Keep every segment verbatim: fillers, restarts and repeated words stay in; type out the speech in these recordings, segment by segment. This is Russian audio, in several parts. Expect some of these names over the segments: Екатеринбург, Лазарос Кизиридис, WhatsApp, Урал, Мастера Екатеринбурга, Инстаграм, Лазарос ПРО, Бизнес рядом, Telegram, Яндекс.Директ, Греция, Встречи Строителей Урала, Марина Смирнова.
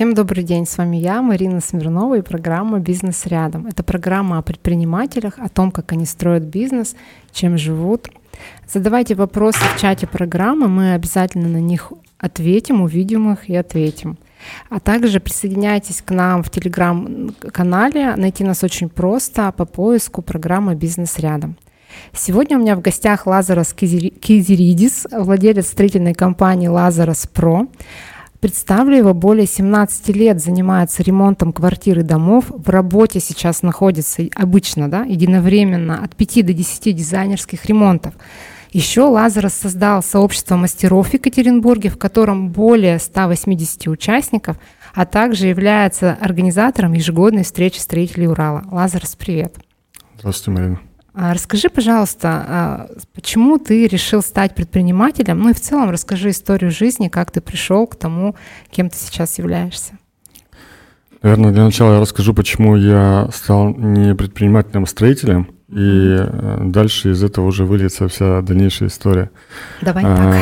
Всем добрый день, с вами я, Марина Смирнова, и программа «Бизнес рядом». Это программа о предпринимателях, о том, как они строят бизнес, чем живут. Задавайте вопросы в чате программы, мы обязательно на них ответим, увидим их и ответим. А также присоединяйтесь к нам в телеграм-канале, найти нас очень просто по поиску программы «Бизнес рядом». Сегодня у меня в гостях Лазарос Кизиридис, владелец строительной компании «Лазарос ПРО». Представлю его, более семнадцати лет занимается ремонтом квартир и домов, в работе сейчас находится обычно, да, единовременно от пяти до десяти дизайнерских ремонтов. Еще Лазарос создал сообщество мастеров в Екатеринбурге, в котором более ста восьмидесяти участников, а также является организатором ежегодной встречи строителей Урала. Лазарос, привет. Здравствуйте, Марина. Расскажи, пожалуйста, почему ты решил стать предпринимателем? Ну и в целом расскажи историю жизни, как ты пришел к тому, кем ты сейчас являешься. Наверное, для начала я расскажу, почему я стал не предпринимателем, а строителем. И дальше из этого уже выльется вся дальнейшая история. Давай так.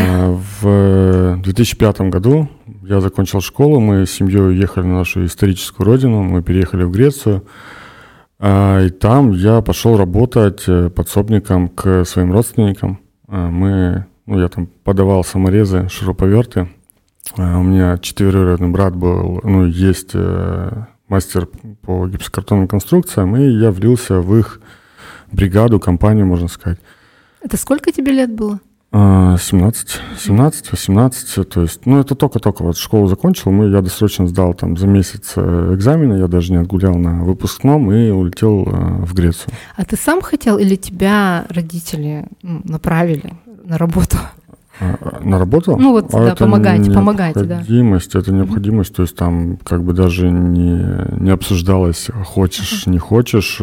В две тысячи пятом году я закончил школу. Мы с семьей уехали на нашу историческую родину. Мы переехали в Грецию. И там я пошел работать подсобником к своим родственникам. Мы, ну, я там подавал саморезы, шуруповерты. У меня четвероюродный брат был, ну, есть мастер по гипсокартонным конструкциям, и я влился в их бригаду, компанию, можно сказать. Это сколько тебе лет было? семнадцать, семнадцать, восемнадцать, то есть, ну, это только-только вот школу закончил, мы, я досрочно сдал там за месяц экзамены, я даже не отгулял на выпускном и улетел в Грецию. А ты сам хотел или тебя родители направили на работу? На работу? Ну вот, а да, помогайте, помогайте, да. Это необходимость, это необходимость, то есть там как бы даже не, не обсуждалось, хочешь, uh-huh. не хочешь.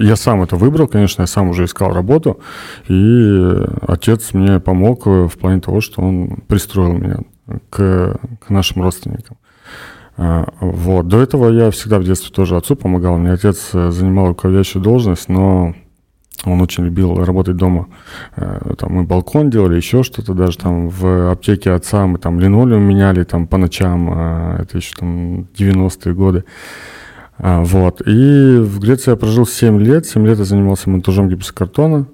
Я сам это выбрал, конечно, я сам уже искал работу, и отец мне помог в плане того, что он пристроил меня к, к нашим родственникам. Вот, до этого я всегда в детстве тоже отцу помогал, мне отец занимал руководящую должность, но... Он очень любил работать дома. Там мы балкон делали, еще что-то. Даже там в аптеке отца мы там линолеум меняли там по ночам. Это еще там девяностые годы. Вот. И в Греции я прожил семь лет. семь лет я занимался монтажом гипсокартона.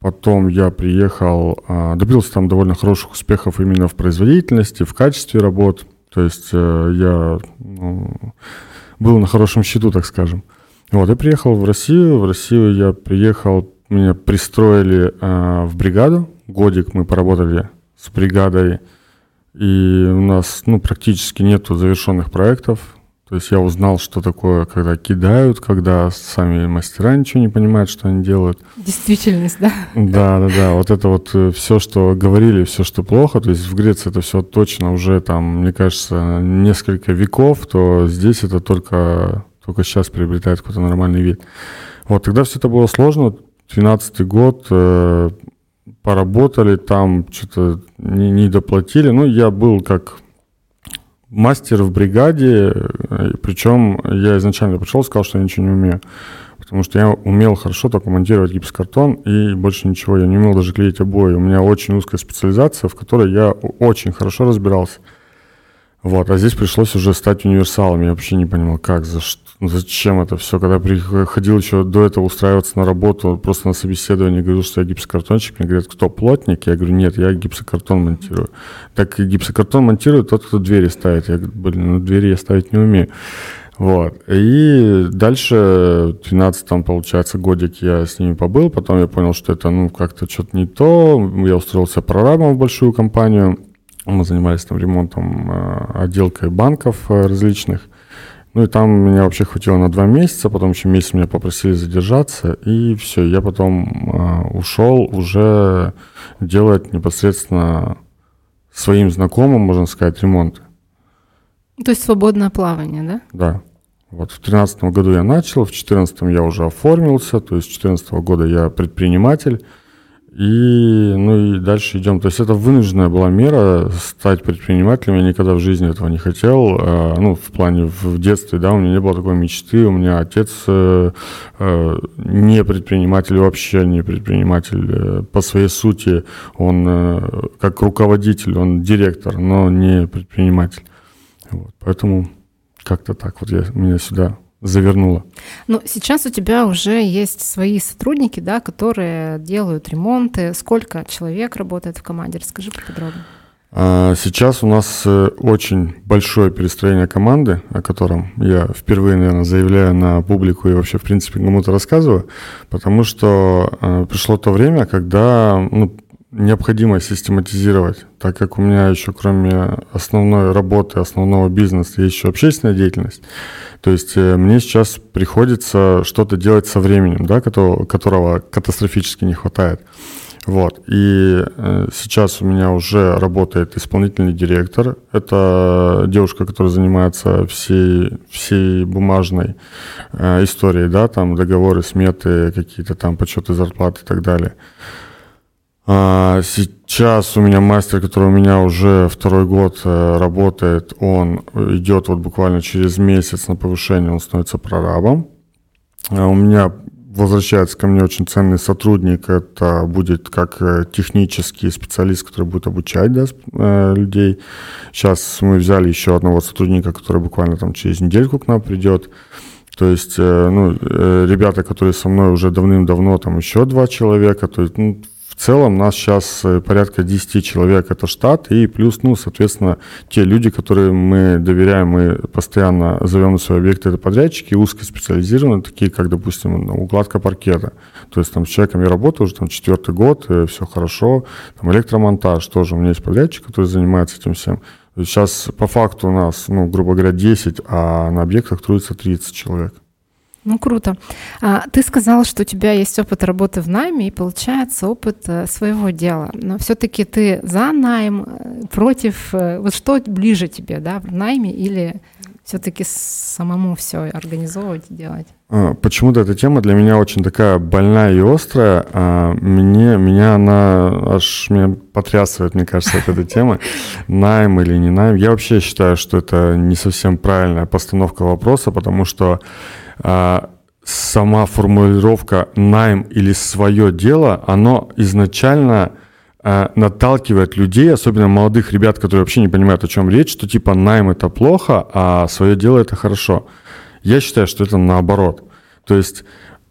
Потом я приехал, добился там довольно хороших успехов именно в производительности, в качестве работ. То есть я, ну, был на хорошем счету, так скажем. Вот, я приехал в Россию, в Россию я приехал, меня пристроили э, в бригаду, годик мы поработали с бригадой, и у нас, ну, практически нету завершенных проектов, то есть я узнал, что такое, когда кидают, когда сами мастера ничего не понимают, что они делают. Действительность, да? Да, да, да, вот это вот все, что говорили, все, что плохо, то есть в Греции это все точно уже там, мне кажется, несколько веков, то здесь это только... только сейчас приобретает какой-то нормальный вид. Вот, тогда все это было сложно. двенадцатый год, э, поработали там, что-то не, не доплатили. Ну, я был как мастер в бригаде, причем я изначально пришел и сказал, что я ничего не умею, потому что я умел хорошо только монтировать гипсокартон, и больше ничего, я не умел даже клеить обои. У меня очень узкая специализация, в которой я очень хорошо разбирался. Вот, а здесь пришлось уже стать универсалом. Я вообще не понимал, как, за что, зачем это все. Когда приходил еще до этого устраиваться на работу, просто на собеседование, говорил, что я гипсокартонщик. Мне говорят, кто, плотник? Я говорю, нет, я гипсокартон монтирую. Так гипсокартон монтирует тот, кто двери ставит. Я говорю, блин, ну двери я ставить не умею. Вот, и дальше в двенадцатом, получается, годик я с ними побыл. Потом я понял, что это, ну, как-то что-то не то. Я устроился прорабом в большую компанию. Мы занимались там ремонтом, отделкой банков различных. Ну и там меня вообще хватило на два месяца, потом еще месяц меня попросили задержаться, и все. Я потом ушел уже делать непосредственно своим знакомым, можно сказать, ремонт. То есть свободное плавание, да? Да. Вот в тринадцатом году я начал, в четырнадцатом я уже оформился, то есть с четырнадцатого года я предприниматель. И, ну и дальше идем. То есть это вынужденная была мера стать предпринимателем. Я никогда в жизни этого не хотел. Ну, в плане в детстве, да, у меня не было такой мечты. У меня отец не предприниматель, вообще не предприниматель. По своей сути он как руководитель, он директор, но не предприниматель. Вот, поэтому... как-то так вот я, меня сюда завернуло. Ну, сейчас у тебя уже есть свои сотрудники, да, которые делают ремонты. Сколько человек работает в команде? Расскажи поподробнее. Сейчас у нас очень большое перестроение команды, о котором я впервые, наверное, заявляю на публику и вообще, в принципе, кому-то рассказываю, потому что пришло то время, когда ну, необходимо систематизировать, так как у меня еще кроме основной работы, основного бизнеса, есть еще общественная деятельность. То есть мне сейчас приходится что-то делать со временем, да, которого катастрофически не хватает. Вот. И сейчас у меня уже работает исполнительный директор. Это девушка, которая занимается всей, всей бумажной э, историей, да, там договоры, сметы, какие-то там подсчеты зарплат и так далее. А сейчас у меня мастер, который у меня уже второй год работает, он идет вот буквально через месяц на повышение, он становится прорабом. А у меня... Возвращается ко мне очень ценный сотрудник, это будет как технический специалист, который будет обучать, да, людей. Сейчас мы взяли еще одного сотрудника, который буквально там через недельку к нам придет. То есть, ну, ребята, которые со мной уже давным-давно, там еще два человека. То есть, ну, в целом у нас сейчас порядка десяти человек, это штат, и плюс, ну, соответственно, те люди, которые мы доверяем, мы постоянно зовем на свои объекты, это подрядчики, узкоспециализированные, такие как, допустим, укладка паркета. То есть там с человеком я работаю уже там четвертый год, все хорошо, там электромонтаж тоже, у меня есть подрядчик, который занимается этим всем. Сейчас по факту у нас, ну, грубо говоря, десять, а на объектах трудится тридцать человек. Ну, круто. Ты сказал, что у тебя есть опыт работы в найме и, получается, опыт своего дела. Но все-таки ты за найм, против... Вот что ближе тебе, да, в найме или все-таки самому все организовывать и делать? Почему-то эта тема для меня очень такая больная и острая. Мне, меня она аж меня потрясывает, мне кажется, от этой темы. Найм или не найм. Я вообще считаю, что это не совсем правильная постановка вопроса, потому что сама формулировка «найм» или «свое дело», оно изначально наталкивает людей, особенно молодых ребят, которые вообще не понимают, о чем речь, что типа «найм» — это плохо, а «свое дело» — это хорошо. Я считаю, что это наоборот. То есть,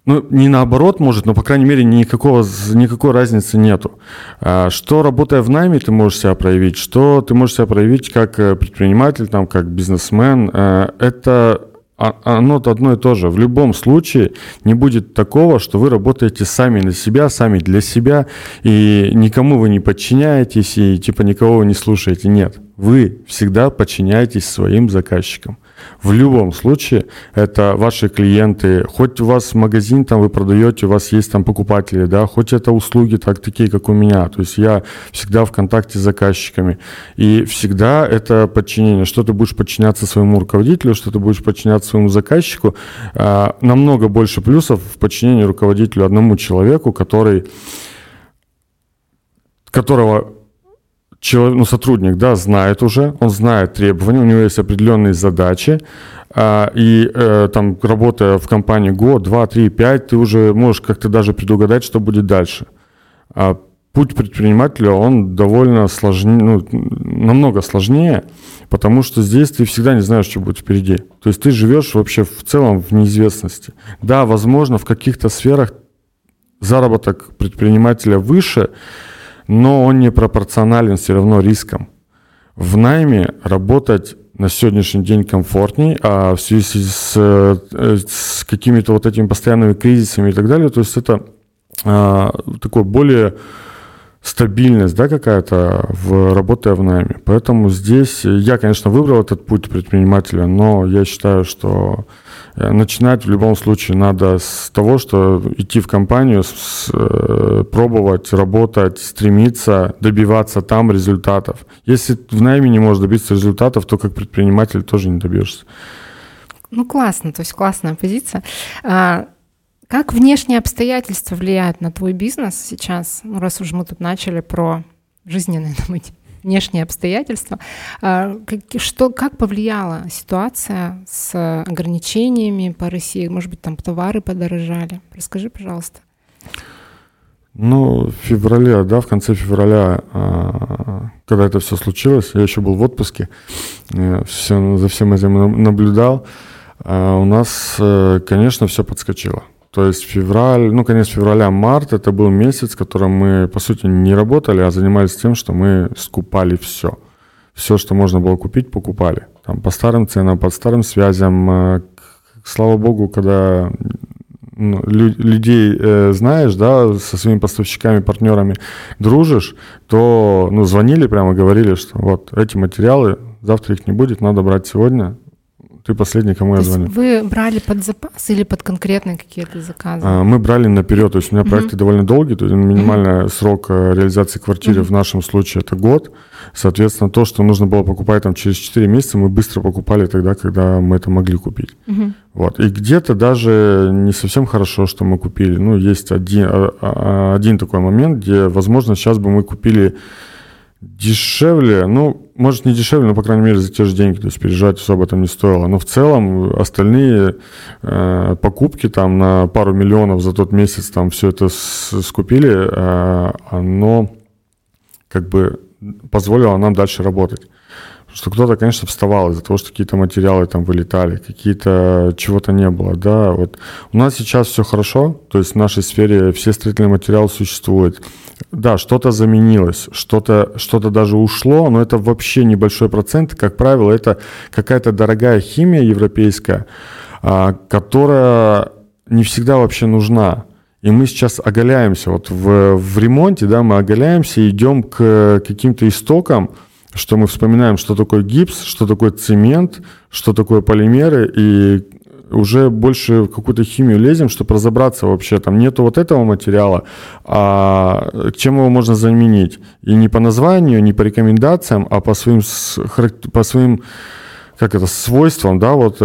ну, не наоборот, может, но, по крайней мере, никакого, никакой разницы нету. Что, работая в найме, ты можешь себя проявить, что ты можешь себя проявить как предприниматель, там, как бизнесмен, это... Оно одно и то же. В любом случае не будет такого, что вы работаете сами на себя, сами для себя, и никому вы не подчиняетесь, и типа никого вы не слушаете. Нет, вы всегда подчиняетесь своим заказчикам. В любом случае, это ваши клиенты, хоть у вас магазин, там вы продаете, у вас есть там покупатели, да, хоть это услуги так, такие, как у меня, то есть я всегда в контакте с заказчиками, и всегда это подчинение, что ты будешь подчиняться своему руководителю, что ты будешь подчиняться своему заказчику, а, намного больше плюсов в подчинении руководителю одному человеку, который, которого... Человек, ну, сотрудник, да, знает уже, он знает требования, у него есть определенные задачи, а, и э, там, работая в компании год, два, три, пять, ты уже можешь как-то даже предугадать, что будет дальше. А путь предпринимателя, он довольно сложнее, ну, намного сложнее, потому что здесь ты всегда не знаешь, что будет впереди. То есть ты живешь вообще в целом в неизвестности. Да, возможно, в каких-то сферах заработок предпринимателя выше, но он не пропорционален все равно рискам. В найме работать на сегодняшний день комфортней, а в связи с, с какими-то вот этими постоянными кризисами и так далее, то есть это а, такое более стабильность, да, какая-то, в, работая в найме. Поэтому здесь я, конечно, выбрал этот путь предпринимателя, но я считаю, что начинать в любом случае надо с того, что идти в компанию, с, э, пробовать, работать, стремиться, добиваться там результатов. Если в найме не можешь добиться результатов, то как предприниматель тоже не добьешься. Ну, классно, то есть классная позиция. Как внешние обстоятельства влияют на твой бизнес сейчас? Ну, раз уж мы тут начали про жизненные, думать, внешние обстоятельства, как, что, как повлияла ситуация с ограничениями по России? Может быть, там товары подорожали? Расскажи, пожалуйста. Ну, в феврале, да, в конце февраля когда это все случилось, я еще был в отпуске, все, за всем этим наблюдал, у нас, конечно, все подскочило. То есть февраль, ну, конец февраля, март, это был месяц, в котором мы, по сути, не работали, а занимались тем, что мы скупали все. Все, что можно было купить, покупали. Там, по старым ценам, по старым связям. Слава богу, когда ну, лю- людей э, знаешь, да, со своими поставщиками, партнерами дружишь, то ну, звонили прямо, говорили, что вот эти материалы, завтра их не будет, надо брать сегодня. Ты последний, кому то я звоню. Вы брали под запас или под конкретные какие-то заказы? Мы брали наперед. То есть у меня uh-huh. проекты довольно долгие. То есть минимальный uh-huh. срок реализации квартиры uh-huh. в нашем случае это год. Соответственно, то, что нужно было покупать там, через четыре месяца, мы быстро покупали тогда, когда мы это могли купить. Uh-huh. Вот. И где-то даже не совсем хорошо, что мы купили. Ну, есть один, один такой момент, где, возможно, сейчас бы мы купили дешевле, ну, может, не дешевле, но, по крайней мере, за те же деньги, то есть переживать особо там не стоило. Но в целом остальные э, покупки там на пару миллионов за тот месяц там все это с- скупили, э, оно как бы позволило нам дальше работать. Потому что кто-то, конечно, вставал из-за того, что какие-то материалы там вылетали, какие-то чего-то не было, да, вот. У нас сейчас все хорошо, то есть в нашей сфере все строительные материалы существуют. Да, что-то заменилось, что-то, что-то даже ушло, но это вообще небольшой процент. Как правило, это какая-то дорогая химия европейская, которая не всегда вообще нужна. И мы сейчас оголяемся, вот в, в ремонте, да, мы оголяемся и идем к каким-то истокам, что мы вспоминаем, что такое гипс, что такое цемент, что такое полимеры, и уже больше в какую-то химию лезем, чтобы разобраться вообще, там нету вот этого материала, а чем его можно заменить? И не по названию, не по рекомендациям, а по своим, по своим как это, свойствам, да, вот,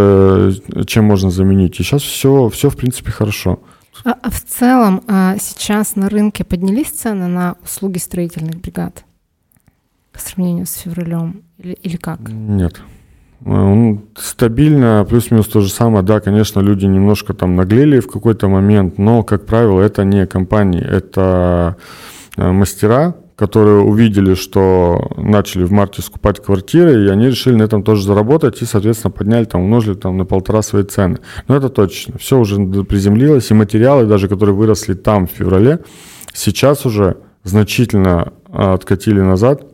чем можно заменить. И сейчас все, все в принципе, хорошо. А в целом сейчас на рынке поднялись цены на услуги строительных бригад? По сравнению с февралем или, или как? Нет. Стабильно, плюс-минус то же самое. Да, конечно, люди немножко там наглели в какой-то момент, но, как правило, это не компании, это мастера, которые увидели, что начали в марте скупать квартиры, и они решили на этом тоже заработать и, соответственно, подняли, там, умножили там, на полтора свои цены. Но это точно. Все уже приземлилось, и материалы даже, которые выросли там в феврале, сейчас уже значительно откатили назад.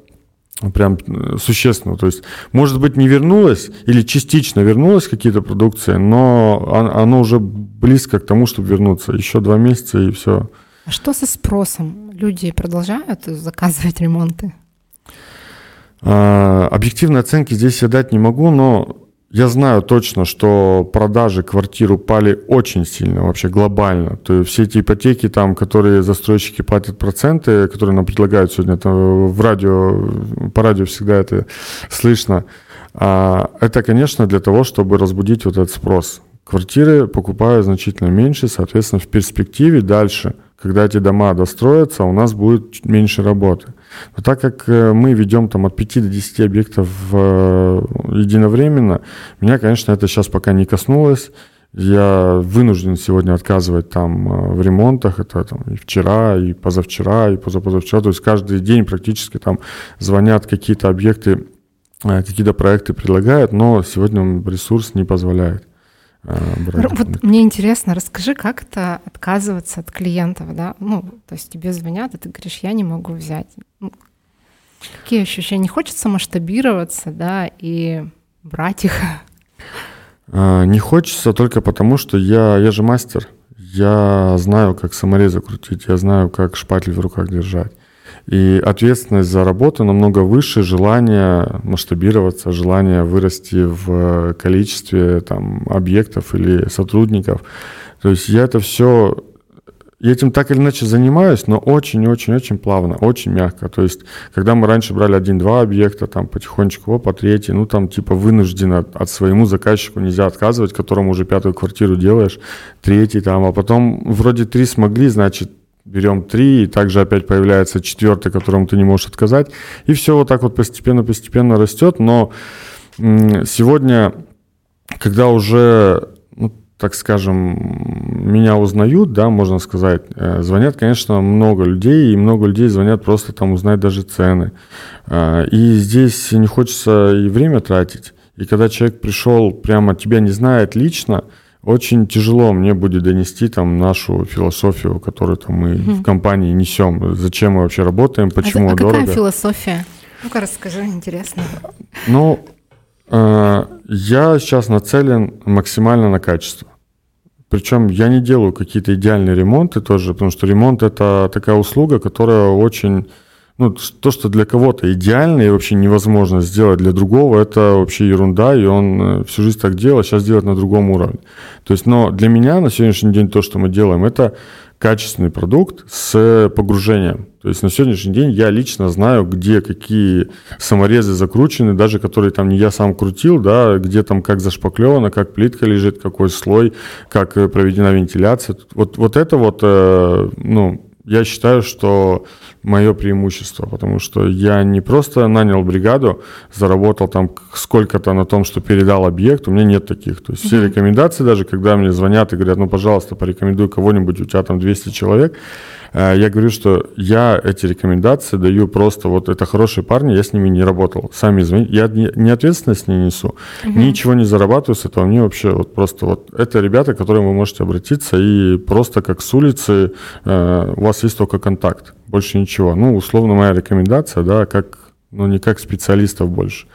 Прям существенно. То есть, может быть, не вернулось или частично вернулось какие-то продукции, но оно уже близко к тому, чтобы вернуться. Еще два месяца и все. А что со спросом? Люди продолжают заказывать ремонты? А, объективной оценки здесь я дать не могу, но я знаю точно, что продажи квартир упали очень сильно, вообще глобально. То есть все эти ипотеки, там, которые застройщики платят проценты, которые нам предлагают сегодня там, в радио, по радио всегда это слышно, это, конечно, для того, чтобы разбудить вот этот спрос. Квартиры покупают значительно меньше, соответственно, в перспективе дальше, когда эти дома достроятся, у нас будет чуть меньше работы. Но так как мы ведем там, от пяти до десяти объектов э, единовременно, меня, конечно, это сейчас пока не коснулось. Я вынужден сегодня отказывать там, в ремонтах. Это там, и вчера, и позавчера, и позапозавчера. То есть каждый день практически там, звонят какие-то объекты, э, какие-то проекты предлагают, но сегодня ресурс не позволяет. Вот мне интересно, расскажи, как это отказываться от клиентов, да? Ну, то есть тебе звонят, и ты говоришь, я не могу взять. Какие ощущения? Не хочется масштабироваться, да, и брать их? Не хочется только потому, что я, я же мастер. Я знаю, как саморезы крутить, я знаю, как шпатель в руках держать. И ответственность за работу намного выше, желание масштабироваться, желание вырасти в количестве там, объектов или сотрудников. То есть я это все, я этим так или иначе занимаюсь, но очень-очень-очень плавно, очень мягко. То есть когда мы раньше брали один-два объекта, там потихонечку, о, по третий, ну там типа вынужденно от своему заказчику нельзя отказывать, которому уже пятую квартиру делаешь, третий там, а потом вроде три смогли, значит, берем три, и также опять появляется четвертый, которому ты не можешь отказать. И все вот так вот постепенно-постепенно растет. Но сегодня, когда уже ну, так скажем, меня узнают, да, можно сказать. Звонят, конечно, много людей, и много людей звонят просто там узнать даже цены. И здесь не хочется и время тратить. И когда человек пришел, прямо тебя не знает лично, очень тяжело мне будет донести там нашу философию, которую там мы mm-hmm. в компании несем. Зачем мы вообще работаем, почему а это, а дорого. А какая философия? Ну-ка расскажи, интересно. Ну, э, я сейчас нацелен максимально на качество. Причем я не делаю какие-то идеальные ремонты тоже, потому что ремонт – это такая услуга, которая очень… Ну, то, что для кого-то идеально и вообще невозможно сделать, для другого это вообще ерунда, и он всю жизнь так делал, сейчас делает на другом уровне. То есть, но для меня на сегодняшний день то, что мы делаем, это качественный продукт с погружением. То есть на сегодняшний день я лично знаю, где какие саморезы закручены, даже которые там не я сам крутил, да, где там как зашпаклевано, как плитка лежит, какой слой, как проведена вентиляция. Вот, вот это вот, ну, я считаю, что мое преимущество, потому что я не просто нанял бригаду, заработал там сколько-то на том, что передал объект, у меня нет таких. То есть все рекомендации, даже когда мне звонят и говорят, ну, пожалуйста, порекомендуй кого-нибудь, у тебя там двести человек, я говорю, что я эти рекомендации даю просто, вот это хорошие парни, я с ними не работал, сами звонят, я не ответственность не несу, угу. ничего не зарабатываю с этого, мне вообще вот просто вот, это ребята, к которым вы можете обратиться, и просто как с улицы э, у вас есть только контакт, больше ничего. Ну, условно, моя рекомендация, да, как, ну, не как специалистов больше.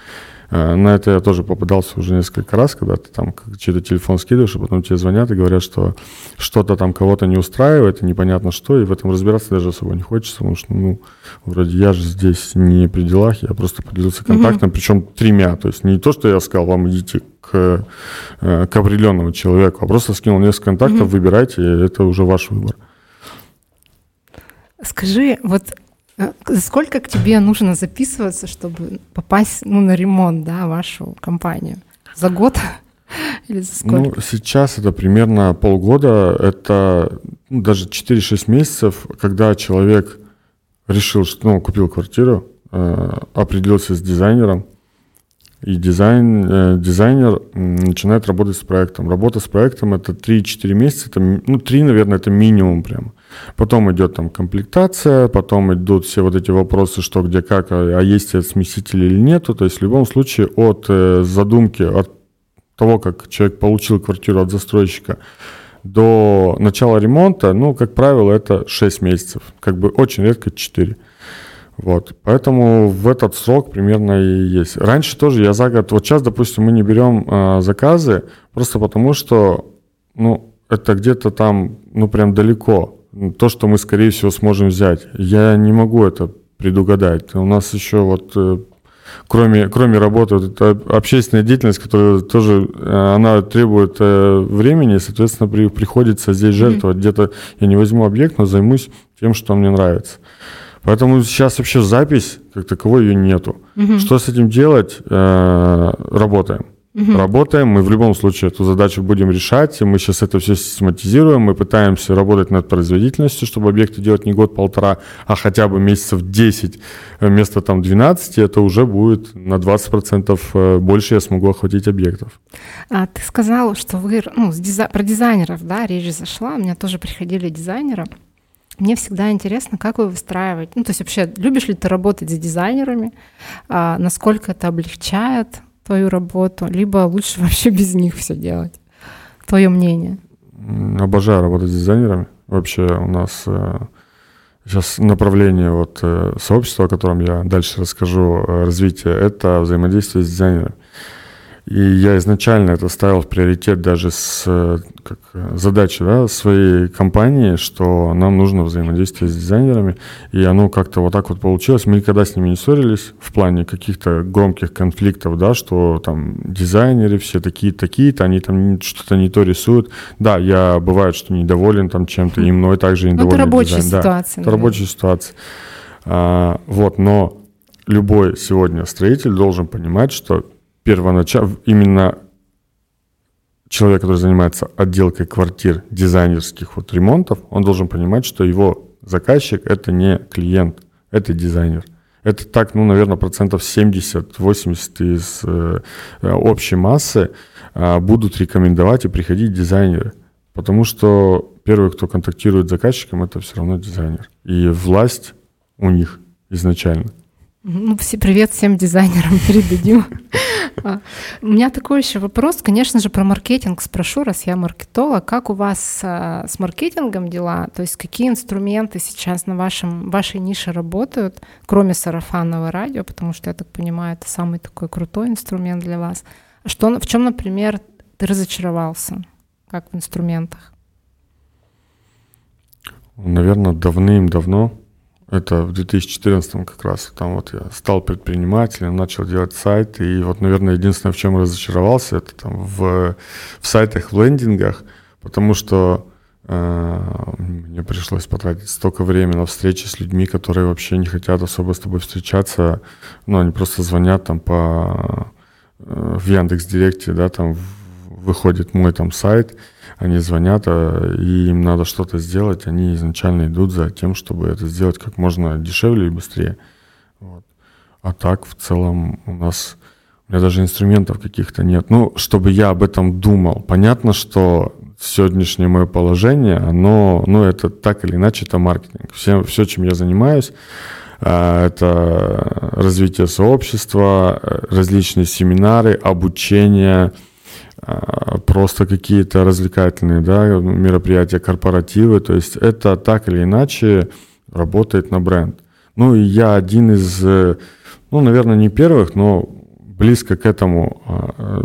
На это я тоже попадался уже несколько раз, когда ты там чей-то телефон скидываешь, а потом тебе звонят и говорят, что что-то там кого-то не устраивает, и непонятно что, и в этом разбираться даже особо не хочется, потому что, ну, вроде я же здесь не при делах, я просто поделился контактом, mm-hmm. причем тремя, то есть не то, что я сказал, вам идите к, к определенному человеку, а просто скинул несколько контактов, mm-hmm. выбирайте, и это уже ваш выбор. Скажи, вот сколько к тебе нужно записываться, чтобы попасть, ну, на ремонт, да, вашу компанию? За год или за сколько? Ну, сейчас это примерно полгода, это ну, даже четыре-шесть месяцев, когда человек решил, что, ну, купил квартиру, э, определился с дизайнером, и дизайн, э, дизайнер начинает работать с проектом. Работа с проектом – это три-четыре месяца, это, ну, три, наверное, это минимум прямо. Потом идет там комплектация, потом идут все вот эти вопросы, что где как, а есть смеситель или нету. То есть в любом случае от э, задумки, от того, как человек получил квартиру от застройщика до начала ремонта, ну, как правило, это шесть месяцев, как бы очень редко четыре. Вот, поэтому в этот срок примерно и есть. Раньше тоже я за год, вот сейчас, допустим, мы не берем э, заказы, просто потому что, ну, это где-то там, ну, прям далеко. То, что мы, скорее всего, сможем взять. Я не могу это предугадать. У нас еще вот, кроме, кроме работы, вот это общественная деятельность, которая тоже, она требует времени, и, соответственно, при, приходится здесь жертвовать. Mm-hmm. Где-то я не возьму объект, но займусь тем, что мне нравится. Поэтому сейчас вообще запись, как таковой, ее нету. Mm-hmm. Что с этим делать? Работаем. Угу. Работаем, мы в любом случае эту задачу будем решать, и мы сейчас это все систематизируем, мы пытаемся работать над производительностью, чтобы объекты делать не год-полтора, а хотя бы месяцев десять вместо там двенадцати, это уже будет на двадцать процентов больше я смогу охватить объектов. А, ты сказал, что вы, ну, с дизай... про дизайнеров, да, речь зашла, у меня тоже приходили дизайнеры. Мне всегда интересно, как вы выстраиваете, ну, то есть вообще, любишь ли ты работать с дизайнерами, а, насколько это облегчает твою работу, либо лучше вообще без них все делать? Твое мнение? Обожаю работать с дизайнерами. Вообще у нас э, сейчас направление вот, э, сообщества, о котором я дальше расскажу, э, развитие, это взаимодействие с дизайнерами. И я изначально это ставил в приоритет даже с э, как, задачей, да, своей компании, что нам нужно взаимодействие с дизайнерами, и оно как-то вот так вот получилось. Мы никогда с ними не ссорились в плане каких-то громких конфликтов, да, что там дизайнеры все такие-такие-то, они там что-то не то рисуют. Да, я бывает, что недоволен там чем-то, и мной также недоволен. Это рабочая дизайн. ситуация. Да, это рабочая ситуация. А, вот, но любой сегодня строитель должен понимать, что первоначально именно человек, который занимается отделкой квартир, дизайнерских вот ремонтов, он должен понимать, что его заказчик – это не клиент, это дизайнер. Это так, ну, наверное, процентов семьдесят-восемьдесят из э, общей массы э, будут рекомендовать и приходить дизайнеры. Потому что первый, кто контактирует с заказчиком, это все равно дизайнер. И власть у них изначально. Ну, все привет всем дизайнерам передадим. У меня такой еще вопрос, конечно же, про маркетинг спрошу, раз я маркетолог. Как у вас а, с маркетингом дела? То есть какие инструменты сейчас на вашем, вашей нише работают, кроме сарафанного радио, потому что, я так понимаю, это самый такой крутой инструмент для вас. Что, в чем, например, ты разочаровался, как в инструментах? Наверное, давным-давно. Это в две тысячи четырнадцатом как раз. Там вот я стал предпринимателем, начал делать сайты. И вот, наверное, единственное, в чем разочаровался, это там в, в сайтах, в лендингах, потому что э, мне пришлось потратить столько времени на встречи с людьми, которые вообще не хотят особо с тобой встречаться. Ну, они просто звонят там по, э, в Яндекс.Директе, да, там выходит мой там сайт, они звонят, и им надо что-то сделать, они изначально идут за тем, чтобы это сделать как можно дешевле и быстрее. Вот. А так в целом у нас, у меня даже инструментов каких-то нет. Ну, чтобы я об этом думал. Понятно, что сегодняшнее мое положение, оно, ну, это так или иначе, это маркетинг. Все, все, чем я занимаюсь, это развитие сообщества, различные семинары, обучение, просто какие-то развлекательные, да, мероприятия, корпоративы. То есть это так или иначе работает на бренд. Ну и я один из, ну, наверное, не первых, но близко к этому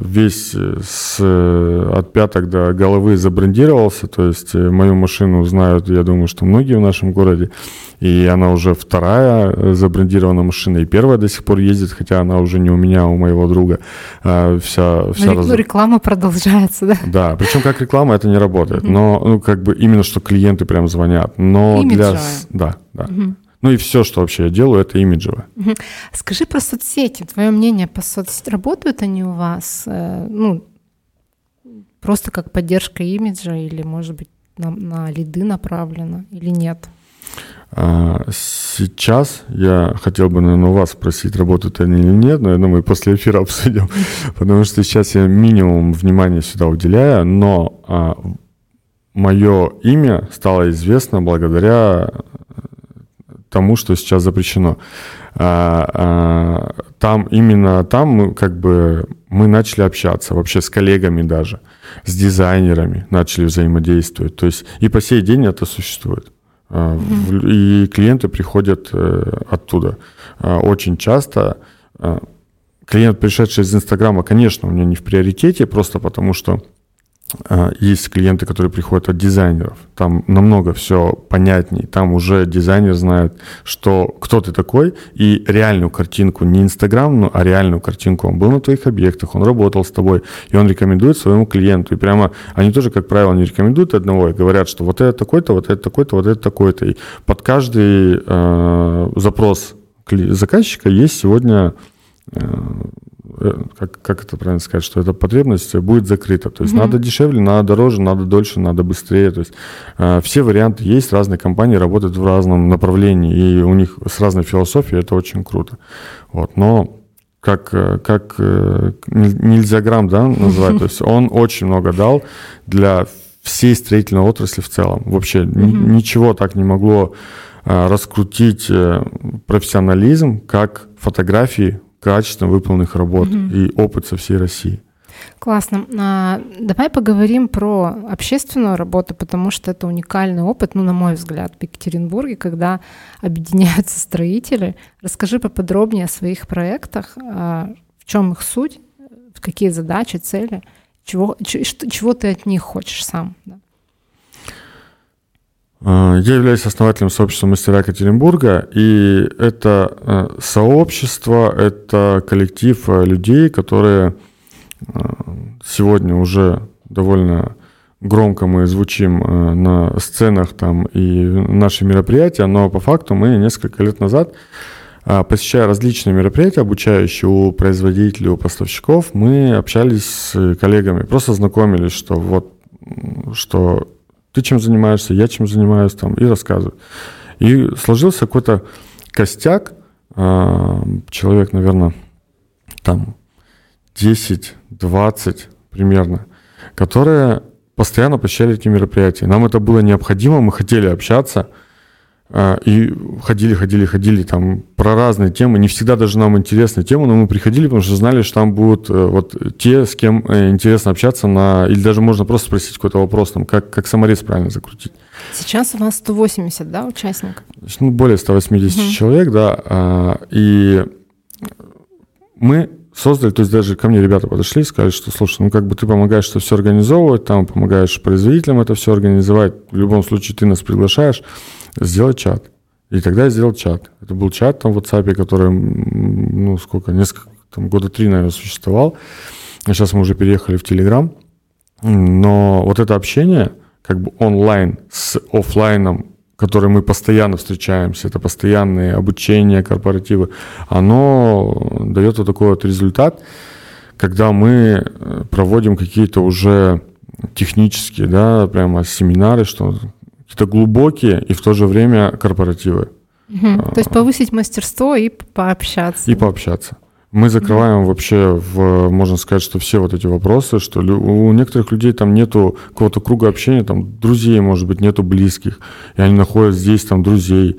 весь с, от пяток до головы забрендировался. То есть мою машину знают, я думаю, что многие в нашем городе. И она уже вторая забрендированная машина. И первая до сих пор ездит, хотя она уже не у меня, а у моего друга. Вся, вся раз... Реклама продолжается, да? Да, причем как реклама это не работает. Mm-hmm. Но ну, как бы именно, что клиенты прям звонят. Но имиджевая. Для... Да, да. Mm-hmm. Ну и все, что вообще я делаю, это имиджево. Mm-hmm. Скажи про соцсети. Твое мнение по соцсетям. Работают они у вас? Ну, просто как поддержка имиджа или, может быть, на, на лиды направлено или нет? Сейчас я хотел бы, наверное, у вас спросить, работают они или нет, но я думаю, после эфира обсудим, потому что сейчас я минимум внимания сюда уделяю, но а, мое имя стало известно благодаря тому, что сейчас запрещено. А, а, там, именно там мы, как бы, мы начали общаться вообще с коллегами даже, с дизайнерами начали взаимодействовать, то есть и по сей день это существует. Mm-hmm. И клиенты приходят оттуда. Очень часто клиент, пришедший из Инстаграма, конечно, у меня не в приоритете, просто потому что есть клиенты, которые приходят от дизайнеров. Там намного все понятней. Там уже дизайнер знает, что кто ты такой, и реальную картинку, не Инстаграм, а реальную картинку. Он был на твоих объектах, он работал с тобой, и он рекомендует своему клиенту. И прямо они тоже, как правило, не рекомендуют одного и говорят, что вот это такой-то, вот это такой-то, вот это такой-то. И под каждый э, запрос заказчика есть сегодня... Э, Как, как это правильно сказать, что эта потребность будет закрыта. То есть mm-hmm. надо дешевле, надо дороже, надо дольше, надо быстрее. То есть э, все варианты есть, разные компании работают в разном направлении, и у них с разной философией, это очень круто. Вот. Но как, как э, нельзя грамм, да, назвать, mm-hmm. то есть он очень много дал для всей строительной отрасли в целом. Вообще mm-hmm. н- ничего так не могло э, раскрутить э, профессионализм, как фотографии, качественно выполненных работ угу. и опыт со всей России. Классно. А, давай поговорим про общественную работу, потому что это уникальный опыт, ну, на мой взгляд, в Екатеринбурге, когда объединяются строители. Расскажи поподробнее о своих проектах, а, в чем их суть, какие задачи, цели, чего, ч, чего ты от них хочешь сам. Да? Я являюсь основателем сообщества «Мастера Екатеринбурга», и это сообщество, это коллектив людей, которые сегодня уже довольно громко мы звучим на сценах там и наши мероприятия, но по факту мы несколько лет назад, посещая различные мероприятия, обучающие у производителей, у поставщиков, мы общались с коллегами, просто знакомились, что вот, что... ты чем занимаешься, я чем занимаюсь, там, и рассказываю. И сложился какой-то костяк человек, наверное, там десять-двадцать примерно, которые постоянно посещали эти мероприятия. Нам это было необходимо, мы хотели общаться, и ходили, ходили, ходили там про разные темы, не всегда даже нам интересные темы, но мы приходили, потому что знали, что там будут вот те, с кем интересно общаться, на... или даже можно просто спросить какой-то вопрос, там, как, как саморез правильно закрутить. Сейчас у нас сто восемьдесят, да, участников? Ну, более ста восьмидесяти угу. человек, да, и мы создали, то есть даже ко мне ребята подошли и сказали, что, слушай, ну как бы ты помогаешь это все организовывать, там помогаешь производителям это все организовать, в любом случае ты нас приглашаешь, сделать чат. И тогда я сделал чат. Это был чат там в WhatsApp, который, ну, сколько, несколько, там, года три, наверное, существовал. А сейчас мы уже переехали в Telegram. Но вот это общение, как бы онлайн с офлайном, который мы постоянно встречаемся, это постоянные обучения, корпоративы, оно дает вот такой вот результат, когда мы проводим какие-то уже технические, да, прямо семинары, что какие-то глубокие и в то же время корпоративы. Угу. То есть повысить мастерство и пообщаться. И пообщаться. Мы закрываем угу. вообще, в, можно сказать, что все вот эти вопросы, что у некоторых людей там нету какого-то круга общения, там друзей, может быть, нету близких, и они находят здесь там друзей,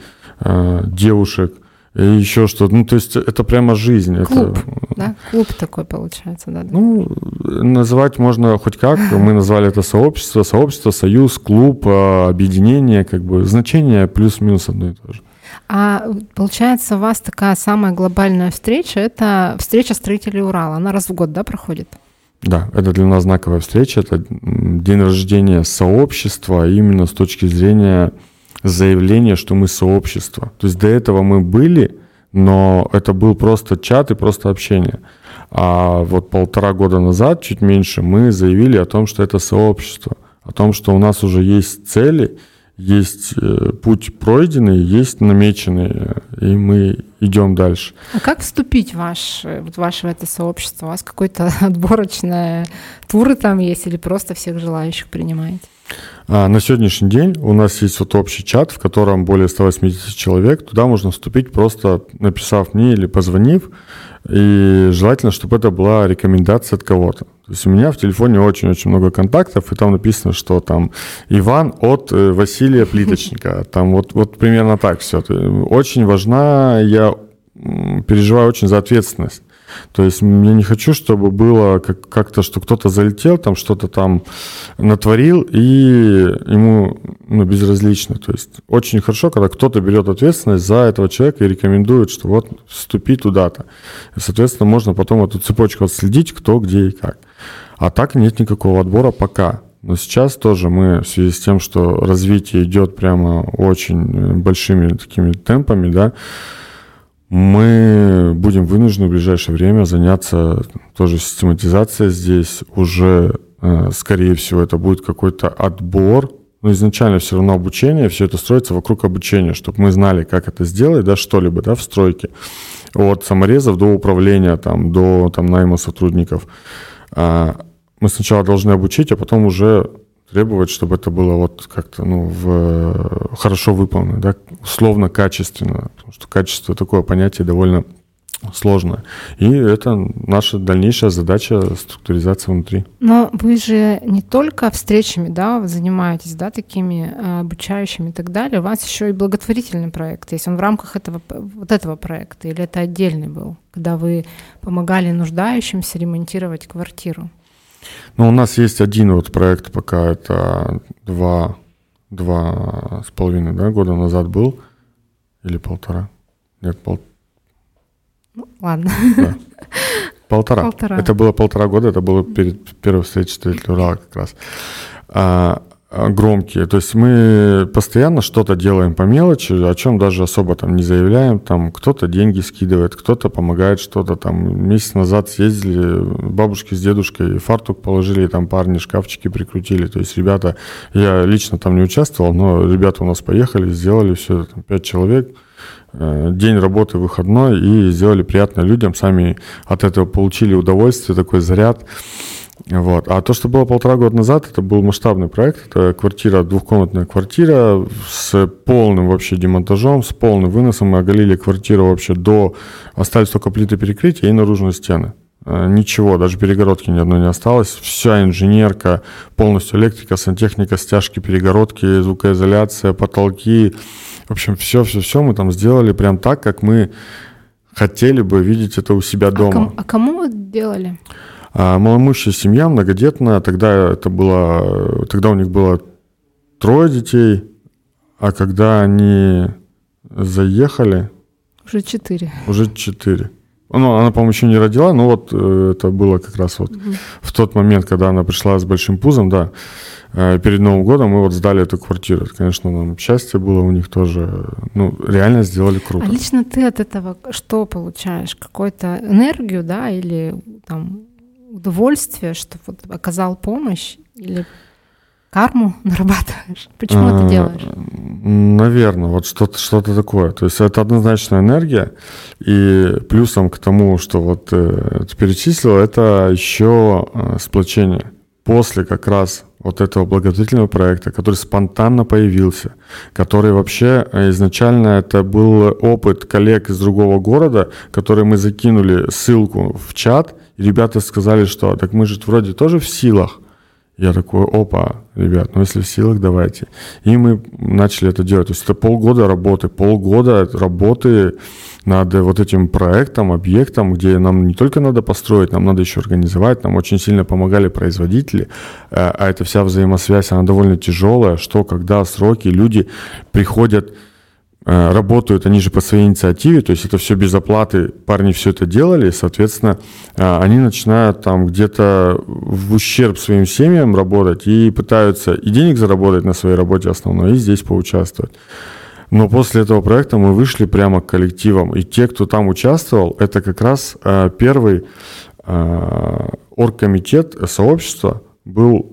девушек, и еще что-то. Ну, то есть это прямо жизнь. Клуб, это... да? Клуб такой получается, да? Ну, называть можно хоть как. Мы назвали это сообщество, сообщество, союз, клуб, объединение, как бы значение плюс-минус одно и то же. А получается, у вас такая самая глобальная встреча – это встреча строителей Урала. Она раз в год, да, проходит? Да, это для нас знаковая встреча. Это день рождения сообщества именно с точки зрения... заявление, что мы сообщество. То есть до этого мы были, но это был просто чат и просто общение. А вот полтора года назад, чуть меньше, мы заявили о том, что это сообщество, о том, что у нас уже есть цели, есть путь пройденный, есть намеченный, и мы идем дальше. А как вступить в ваше, в ваше это сообщество? У вас какой-то отборочный туры там есть или просто всех желающих принимаете? На сегодняшний день у нас есть вот общий чат, в котором более ста восьмидесяти человек. Туда можно вступить, просто написав мне или позвонив. И желательно, чтобы это была рекомендация от кого-то. То есть у меня в телефоне очень-очень много контактов, и там написано, что там Иван от Василия Плиточника. Там вот, вот примерно так все. Очень важна, я переживаю очень за ответственность. То есть я не хочу, чтобы было как- как-то, что кто-то залетел, там что-то там натворил, и ему ну, безразлично. То есть очень хорошо, когда кто-то берет ответственность за этого человека и рекомендует, что вот вступи туда-то. И, соответственно, можно потом эту цепочку отследить, кто, где и как. А так нет никакого отбора пока. Но сейчас тоже мы в связи с тем, что развитие идет прямо очень большими такими темпами, да, мы будем вынуждены в ближайшее время заняться тоже систематизацией здесь. Уже, скорее всего, это будет какой-то отбор. Но изначально все равно обучение, все это строится вокруг обучения, чтобы мы знали, как это сделать, да, что-либо, да, в стройке. От саморезов до управления, там, до там, найма сотрудников. Мы сначала должны обучить, а потом уже требовать, чтобы это было вот как-то ну, в, хорошо выполнено, да, условно качественно, потому что качество такое понятие довольно сложное. И это наша дальнейшая задача структуризации внутри. Но вы же не только встречами, да, занимаетесь, да, такими обучающими и так далее. У вас еще и благотворительный проект есть. Он в рамках этого вот этого проекта или это отдельный был, когда вы помогали нуждающимся ремонтировать квартиру? Ну, у нас есть один вот проект пока, это два, два с половиной да, года назад был, или полтора, нет, пол... Ну, ладно. Да. Полтора. полтора. Это было полтора года, это было перед первой встречей строителей Урала как раз. А, громкие, то есть мы постоянно что-то делаем по мелочи, о чем даже особо там не заявляем, там кто-то деньги скидывает, кто-то помогает что-то, там месяц назад съездили бабушки с дедушкой, фартук положили, там парни шкафчики прикрутили, то есть ребята, я лично там не участвовал, но ребята у нас поехали, сделали все, там, пять человек, день работы выходной и сделали приятно людям, сами от этого получили удовольствие, такой заряд. Вот. А то, что было полтора года назад, это был масштабный проект. Это квартира, двухкомнатная квартира с полным вообще демонтажом, с полным выносом. Мы оголили квартиру вообще до... Остались только плиты перекрытия и наружные стены. Ничего, даже перегородки ни одной не осталось. Вся инженерка, полностью электрика, сантехника, стяжки, перегородки, звукоизоляция, потолки. В общем, все-все-все мы там сделали прям так, как мы хотели бы видеть это у себя дома. А кому, а кому вы делали? А, малоимущая семья, многодетная. Тогда, это было, тогда у них было трое детей, а когда они заехали... Уже четыре. Уже четыре. Ну, она, по-моему, еще не родила, но вот это было как раз вот mm-hmm. в тот момент, когда она пришла с большим пузом, да, перед Новым годом мы вот сдали эту квартиру. Это, конечно, нам счастье было у них тоже. Ну, реально сделали круто. А лично ты от этого что получаешь? Какую-то энергию, да, или там удовольствие, что вот оказал помощь, или... Карму нарабатываешь? Почему а, ты делаешь? Наверное, вот что-то, что-то такое. То есть это однозначная энергия. И плюсом к тому, что вот ты перечислил, это еще сплочение. После как раз вот этого благотворительного проекта, который спонтанно появился, который вообще изначально это был опыт коллег из другого города, которые мы закинули ссылку в чат, и ребята сказали, что так мы же вроде тоже в силах. Я такой, опа, ребят, ну если в силах, давайте. И мы начали это делать. То есть это полгода работы, полгода работы над вот этим проектом, объектом, где нам не только надо построить, нам надо еще организовать. Нам очень сильно помогали производители, а эта вся взаимосвязь, она довольно тяжелая, что, когда, сроки, люди приходят, работают они же по своей инициативе, то есть это все без оплаты, парни все это делали, соответственно, они начинают там где-то в ущерб своим семьям работать и пытаются и денег заработать на своей работе основной, и здесь поучаствовать. Но после этого проекта мы вышли прямо к коллективам, и те, кто там участвовал, это как раз первый оргкомитет сообщества был...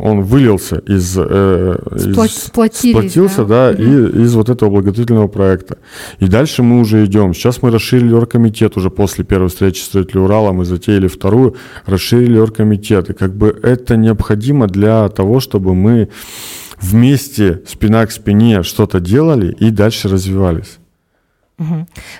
Он вылился из, э, из сплотился, да, да mm-hmm. и, из вот этого благотворительного проекта. И дальше мы уже идем. Сейчас мы расширили оргкомитет уже после первой встречи строителей Урала, мы затеяли вторую, расширили оргкомитет. И как бы это необходимо для того, чтобы мы вместе, спина к спине, что-то делали и дальше развивались.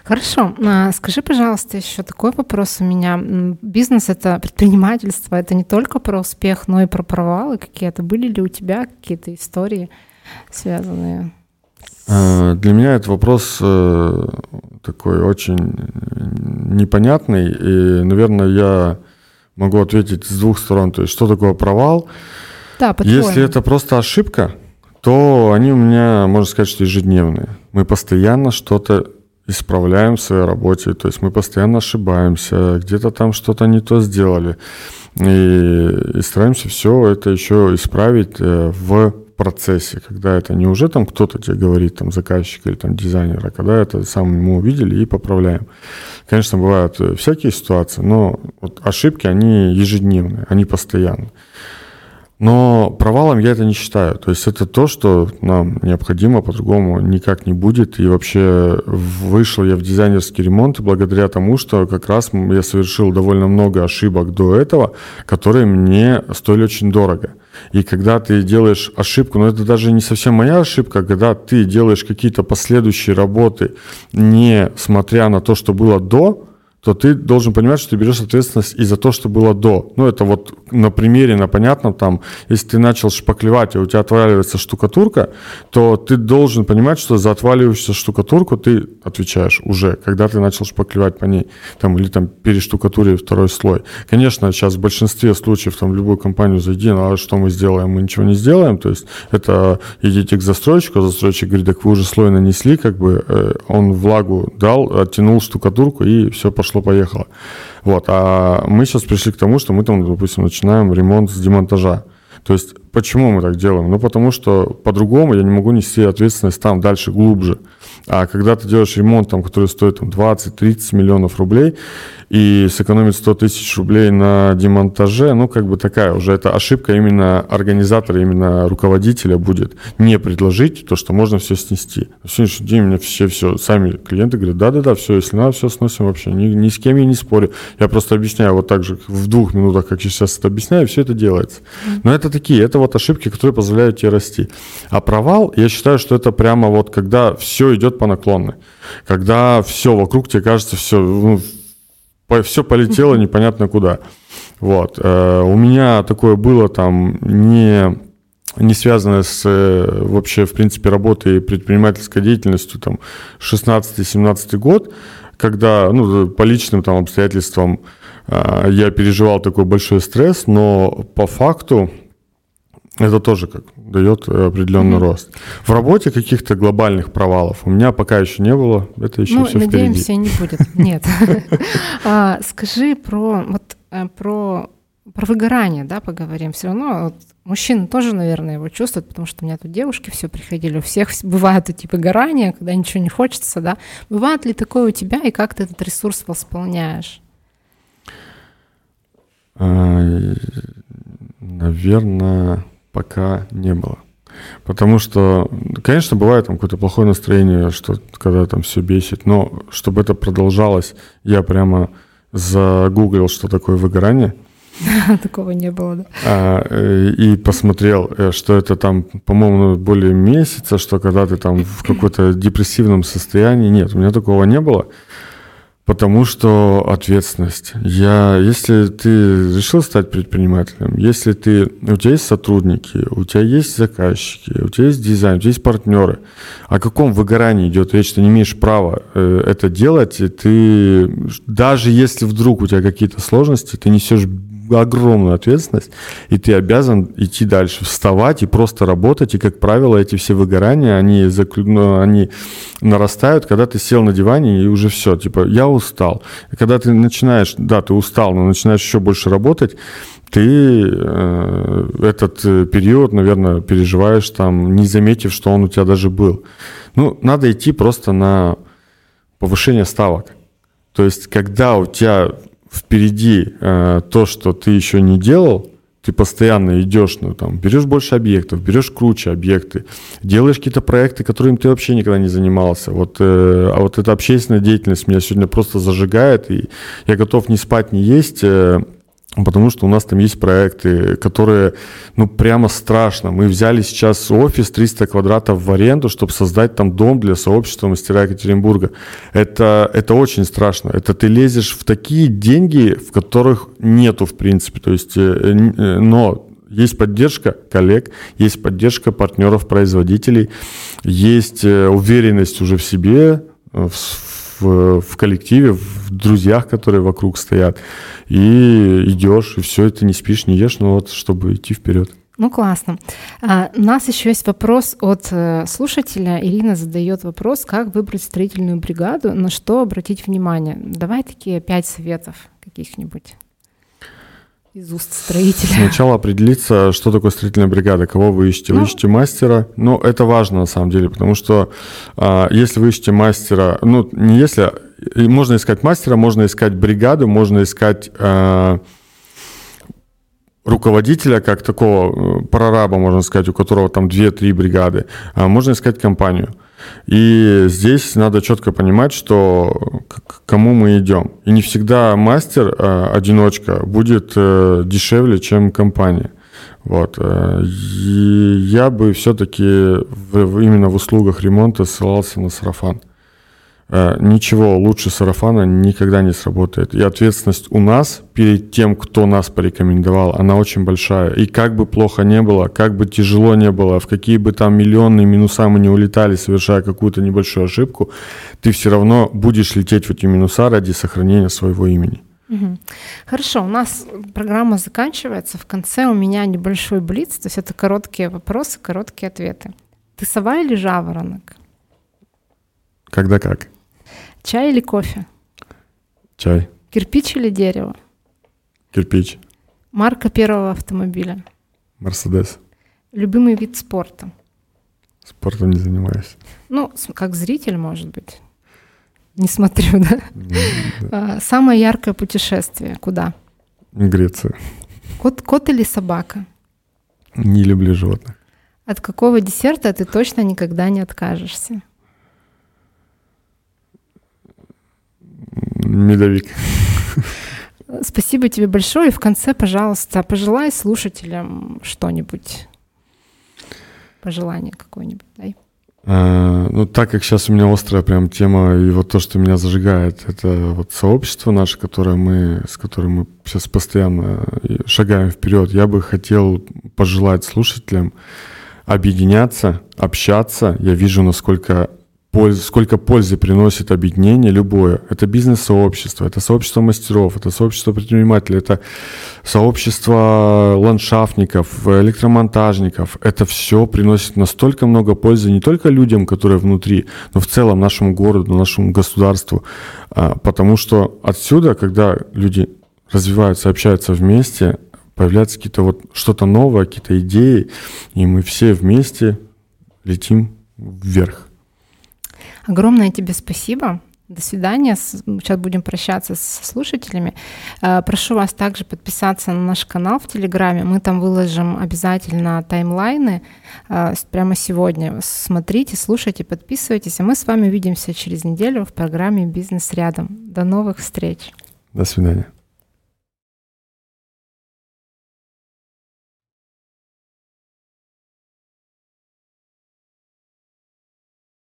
Хорошо. Скажи, пожалуйста, еще такой вопрос у меня. Бизнес — это предпринимательство, это не только про успех, но и про провалы какие-то. Были ли у тебя какие-то истории, связанные с... Для меня этот вопрос такой очень непонятный, и, наверное, я могу ответить с двух сторон. То есть что такое провал? Да, по-твоему. Если это просто ошибка, то они у меня, можно сказать, что ежедневные. Мы постоянно что-то исправляем в своей работе, то есть мы постоянно ошибаемся, где-то там что-то не то сделали, и, и стараемся все это еще исправить в процессе, когда это не уже там кто-то тебе говорит, там заказчик или там дизайнер, а когда это сам мы увидели и поправляем. Конечно, бывают всякие ситуации, но вот ошибки, они ежедневные, они постоянные. Но провалом я это не считаю. То есть это то, что нам необходимо, по-другому никак не будет. И вообще вышел я в дизайнерский ремонт благодаря тому, что как раз я совершил довольно много ошибок до этого, которые мне стоили очень дорого. И когда ты делаешь ошибку, но это даже не совсем моя ошибка, когда ты делаешь какие-то последующие работы, не смотря на то, что было до, то ты должен понимать, что ты берешь ответственность и за то, что было до. Ну, это вот на примере, на понятном, там, если ты начал шпаклевать, и у тебя отваливается штукатурка, то ты должен понимать, что за отваливающуюся штукатурку ты отвечаешь уже, когда ты начал шпаклевать по ней, там, или там перештукатурили второй слой. Конечно, сейчас в большинстве случаев, там, в любую компанию зайди, ну, а что мы сделаем? Мы ничего не сделаем, то есть это идите к застройщику, застройщик говорит, так вы уже слой нанесли, как бы, он влагу дал, оттянул штукатурку, и все пошло. Поехало. Вот. А мы сейчас пришли к тому, что мы там, допустим, начинаем ремонт с демонтажа. То есть Почему мы так делаем? Ну, потому что по-другому я не могу нести ответственность там дальше, глубже. А когда ты делаешь ремонт, там, который стоит там, двадцать-тридцать миллионов рублей, и сэкономить сто тысяч рублей на демонтаже, ну, как бы такая уже, это ошибка именно организатора, именно руководителя будет не предложить то, что можно все снести. В сегодняшний день у меня все, все, сами клиенты говорят, да-да-да, все, если надо, все сносим вообще. Ни, ни с кем я не спорю. Я просто объясняю вот так же в двух минутах, как я сейчас это объясняю, и все это делается. Но это такие, это вот ошибки, которые позволяют тебе расти. А провал, я считаю, что это прямо вот, когда все идет по наклонной, когда все вокруг тебе кажется, все, ну, все полетело непонятно куда. Вот. У меня такое было там не, не связанное с вообще, в принципе, работой и предпринимательской деятельностью, там, шестнадцатый-семнадцатый год, когда, ну, по личным там обстоятельствам я переживал такой большой стресс, но по факту это тоже как дает определенный mm-hmm. рост. В работе каких-то глобальных провалов у меня пока еще не было. Это еще ну, все надеемся, впереди. Надеемся, не будет. Нет. Скажи про про выгорание, да, поговорим. Все равно мужчины тоже, наверное, его чувствуют, потому что у меня тут девушки все приходили, у всех бывают эти выгорания, когда ничего не хочется, да. Бывает ли такое у тебя, и как ты этот ресурс восполняешь? Наверное... Пока не было. Потому что, конечно, бывает там какое-то плохое настроение, что когда там все бесит, но чтобы это продолжалось, я прямо загуглил, что такое выгорание. Такого не было, да? И посмотрел, что это там, по-моему, более месяца, что когда ты там в каком-то депрессивном состоянии. Нет, у меня такого не было. Потому что ответственность. Я, если ты решил стать предпринимателем, если ты, у тебя есть сотрудники, у тебя есть заказчики, у тебя есть дизайн, у тебя есть партнеры, о каком выгорании идет речь, ты не имеешь права это делать, и ты, даже если вдруг у тебя какие-то сложности, ты несешь огромную ответственность, и ты обязан идти дальше, вставать и просто работать. И, как правило, эти все выгорания, они, заклю... они нарастают, когда ты сел на диване и уже все, типа, я устал. И когда ты начинаешь, да, ты устал, но начинаешь еще больше работать, ты э, этот период, наверное, переживаешь, там, не заметив, что он у тебя даже был. Ну, надо идти просто на повышение ставок. То есть, когда у тебя... впереди э, то, что ты еще не делал, ты постоянно идешь, ну, там, берешь больше объектов, берешь круче объекты, делаешь какие-то проекты, которыми ты вообще никогда не занимался. Вот, э, а вот эта общественная деятельность меня сегодня просто зажигает, и я готов не спать, не есть, э, потому что у нас там есть проекты, которые, ну, прямо страшно. Мы взяли сейчас офис триста квадратов в аренду, чтобы создать там дом для сообщества Мастера Екатеринбурга. Это, это очень страшно. Это ты лезешь в такие деньги, в которых нету, в принципе. То есть, но есть поддержка коллег, есть поддержка партнеров-производителей, есть уверенность уже в себе, в В, в коллективе, в друзьях, которые вокруг стоят, и идешь, и все это, не спишь, не ешь, но вот чтобы идти вперед. Ну, классно. А, у нас еще есть вопрос от слушателя. Ирина задает вопрос, как выбрать строительную бригаду, на что обратить внимание. Давай такие пять советов каких-нибудь из уст строителя. Сначала определиться, что такое строительная бригада, кого вы ищете. Вы ищете мастера. Ну, это важно на самом деле, потому что а, если вы ищете мастера, ну, не если, можно искать мастера, можно искать бригаду, можно искать а, руководителя, как такого прораба, можно сказать, у которого там две-три бригады. А, можно искать компанию. И здесь надо четко понимать, что к кому мы идем. И не всегда мастер-одиночка будет дешевле, чем компания. Вот. И я бы все-таки именно в услугах ремонта ссылался на сарафан. Ничего лучше сарафана никогда не сработает. И ответственность у нас перед тем, кто нас порекомендовал, она очень большая. И как бы плохо не было, как бы тяжело не было, в какие бы там миллионные минуса мы не улетали, совершая какую-то небольшую ошибку, ты все равно будешь лететь в эти минуса ради сохранения своего имени. Хорошо, у нас программа заканчивается. В конце у меня небольшой блиц, то есть это короткие вопросы, короткие ответы. Ты сова или жаворонок? Когда как? Чай или кофе? Чай. Кирпич или дерево? Кирпич. Марка первого автомобиля? Мерседес. Любимый вид спорта? Спортом не занимаюсь. Ну, как зритель, может быть. Не смотрю, да? да. Самое яркое путешествие? Куда? Греция. Кот, кот или собака? Не люблю животных. От какого десерта ты точно никогда не откажешься? Медовик. Спасибо тебе большое. И в конце, пожалуйста, пожелай слушателям что-нибудь. Пожелание какое-нибудь дай. А, ну, так как сейчас у меня острая прям тема, и вот то, что меня зажигает, это вот сообщество наше, которое мы, с которым мы сейчас постоянно шагаем вперед. Я бы хотел пожелать слушателям объединяться, общаться. Я вижу, насколько сколько пользы приносит объединение любое. Это бизнес-сообщество, это сообщество мастеров, это сообщество предпринимателей, это сообщество ландшафтников, электромонтажников. Это все приносит настолько много пользы не только людям, которые внутри, но в целом нашему городу, нашему государству. Потому что отсюда, когда люди развиваются, общаются вместе, появляются какие-то вот что-то новое, какие-то идеи, и мы все вместе летим вверх. Огромное тебе спасибо. До свидания. Сейчас будем прощаться с слушателями. Прошу вас также подписаться на наш канал в Телеграме. Мы там выложим обязательно таймлайны прямо сегодня. Смотрите, слушайте, подписывайтесь. А мы с вами увидимся через неделю в программе «Бизнес рядом». До новых встреч. До свидания.